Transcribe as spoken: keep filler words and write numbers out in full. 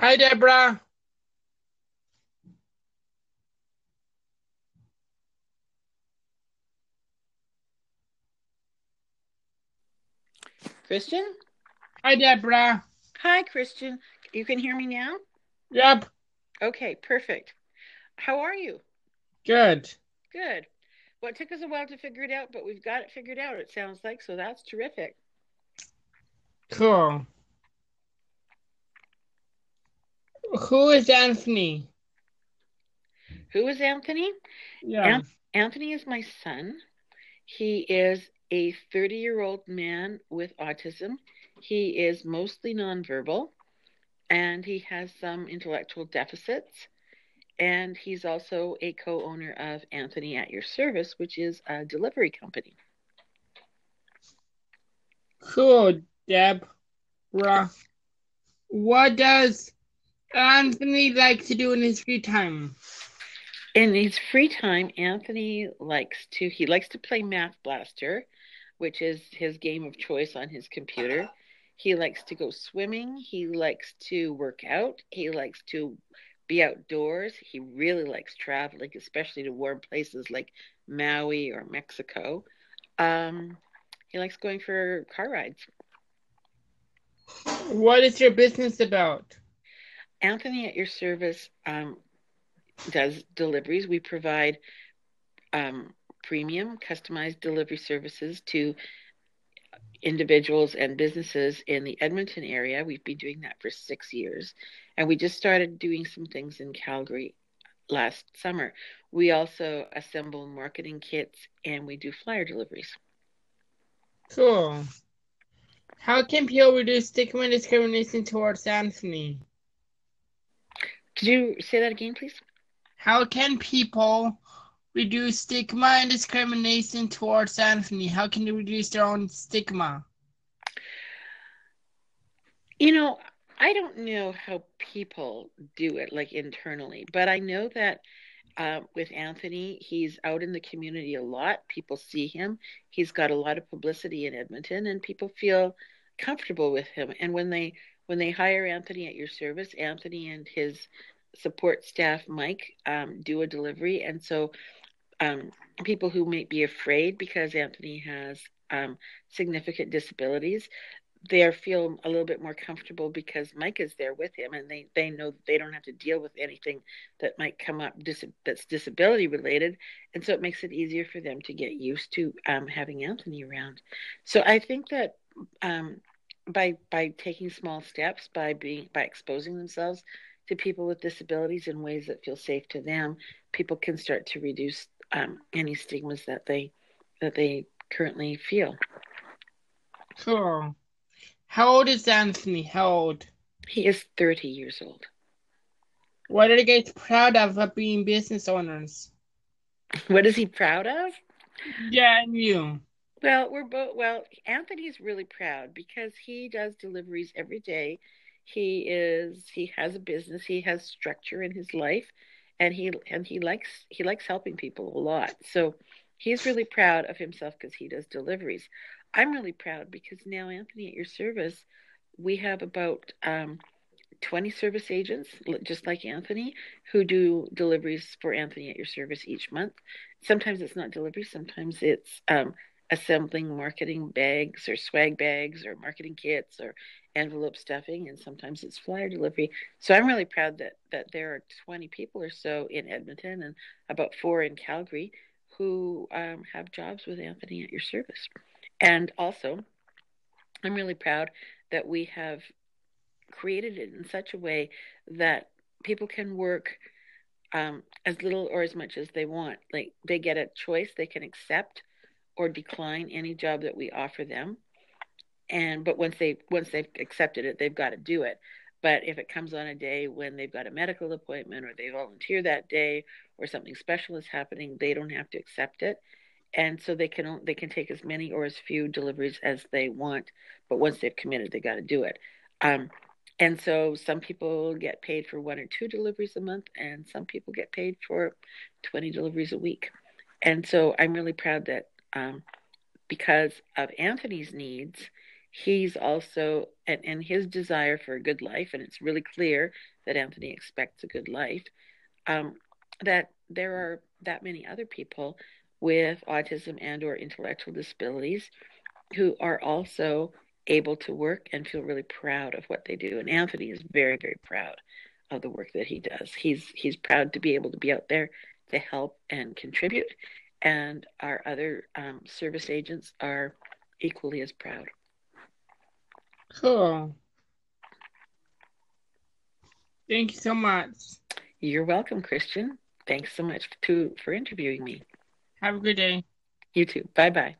Hi, Deborah. Christian? Hi, Deborah. Hi, Christian. You can hear me now? Yep. Okay, perfect. How are you? Good. Good. Well, it took us a while to figure it out, but we've got it figured out, it sounds like, so that's terrific. Cool. Who is Anthony? Who is Anthony? Yeah. An- Anthony is my son. He is a thirty-year-old man with autism. He is mostly nonverbal, and he has some intellectual deficits. And he's also a co-owner of Anthony at Your Service, which is a delivery company. Cool, Deborah. What does Anthony like to do in his free time? In his free time, Anthony likes to, he likes to play Math Blaster, which is his game of choice on his computer. He likes to go swimming. He likes to work out. He likes to be outdoors. He really likes traveling, especially to warm places like Maui or Mexico. Um, he likes going for car rides. What is your business about? Anthony at Your Service um, does deliveries. We provide um, premium customized delivery services to individuals and businesses in the Edmonton area. We've been doing that for six years. And we just started doing some things in Calgary last summer. We also assemble marketing kits and we do flyer deliveries. Cool. How can people reduce stigma and discrimination towards Anthony? Could you say that again, please? How can people reduce stigma and discrimination towards Anthony? How can they reduce their own stigma? You know, I don't know how people do it, like internally, but I know that uh, with Anthony, he's out in the community a lot. People see him. He's got a lot of publicity in Edmonton, and people feel comfortable with him. And when they when they hire Anthony at Your Service, Anthony and his support staff, Mike, um, do a delivery. And so um, people who may be afraid because Anthony has um, significant disabilities, they feel a little bit more comfortable because Mike is there with him, and they, they know they don't have to deal with anything that might come up dis- that's disability related. And so it makes it easier for them to get used to um, having Anthony around. So I think that um, by by taking small steps, by being by exposing themselves to people with disabilities in ways that feel safe to them, people can start to reduce um, any stigmas that they that they currently feel. Cool. How old is Anthony? How old? He is thirty years old. What are you guys proud of of being business owners? What is he proud of? Yeah, and you. Well, we're both. Well, Anthony's really proud because he does deliveries every day. He is. He has a business. He has structure in his life, and he and he likes he likes helping people a lot. So he's really proud of himself because he does deliveries. I'm really proud because now, Anthony, at Your Service, we have about um, twenty service agents, just like Anthony, who do deliveries for Anthony at Your Service each month. Sometimes it's not delivery. Sometimes it's um, assembling marketing bags or swag bags or marketing kits or envelope stuffing, and sometimes it's flyer delivery. So I'm really proud that, that there are twenty people or so in Edmonton and about four in Calgary who um, have jobs with Anthony at Your Service. And also, I'm really proud that we have created it in such a way that people can work um, as little or as much as they want. Like, they get a choice. They can accept or decline any job that we offer them. And but once they once they've accepted it, they've got to do it. But if it comes on a day when they've got a medical appointment or they volunteer that day or something special is happening, they don't have to accept it. And so they can they can take as many or as few deliveries as they want, but once they've committed, they got to do it. Um, and so some people get paid for one or two deliveries a month, and some people get paid for twenty deliveries a week. And so I'm really proud that um, because of Anthony's needs, he's also, and, and his desire for a good life, and it's really clear that Anthony expects a good life, um, that there are that many other people with autism and or intellectual disabilities who are also able to work and feel really proud of what they do. And Anthony is very, very proud of the work that he does. He's he's proud to be able to be out there to help and contribute. And our other um, service agents are equally as proud. Cool. Thank you so much. You're welcome, Christian. Thanks so much to, for interviewing me. Have a good day. You too. Bye-bye.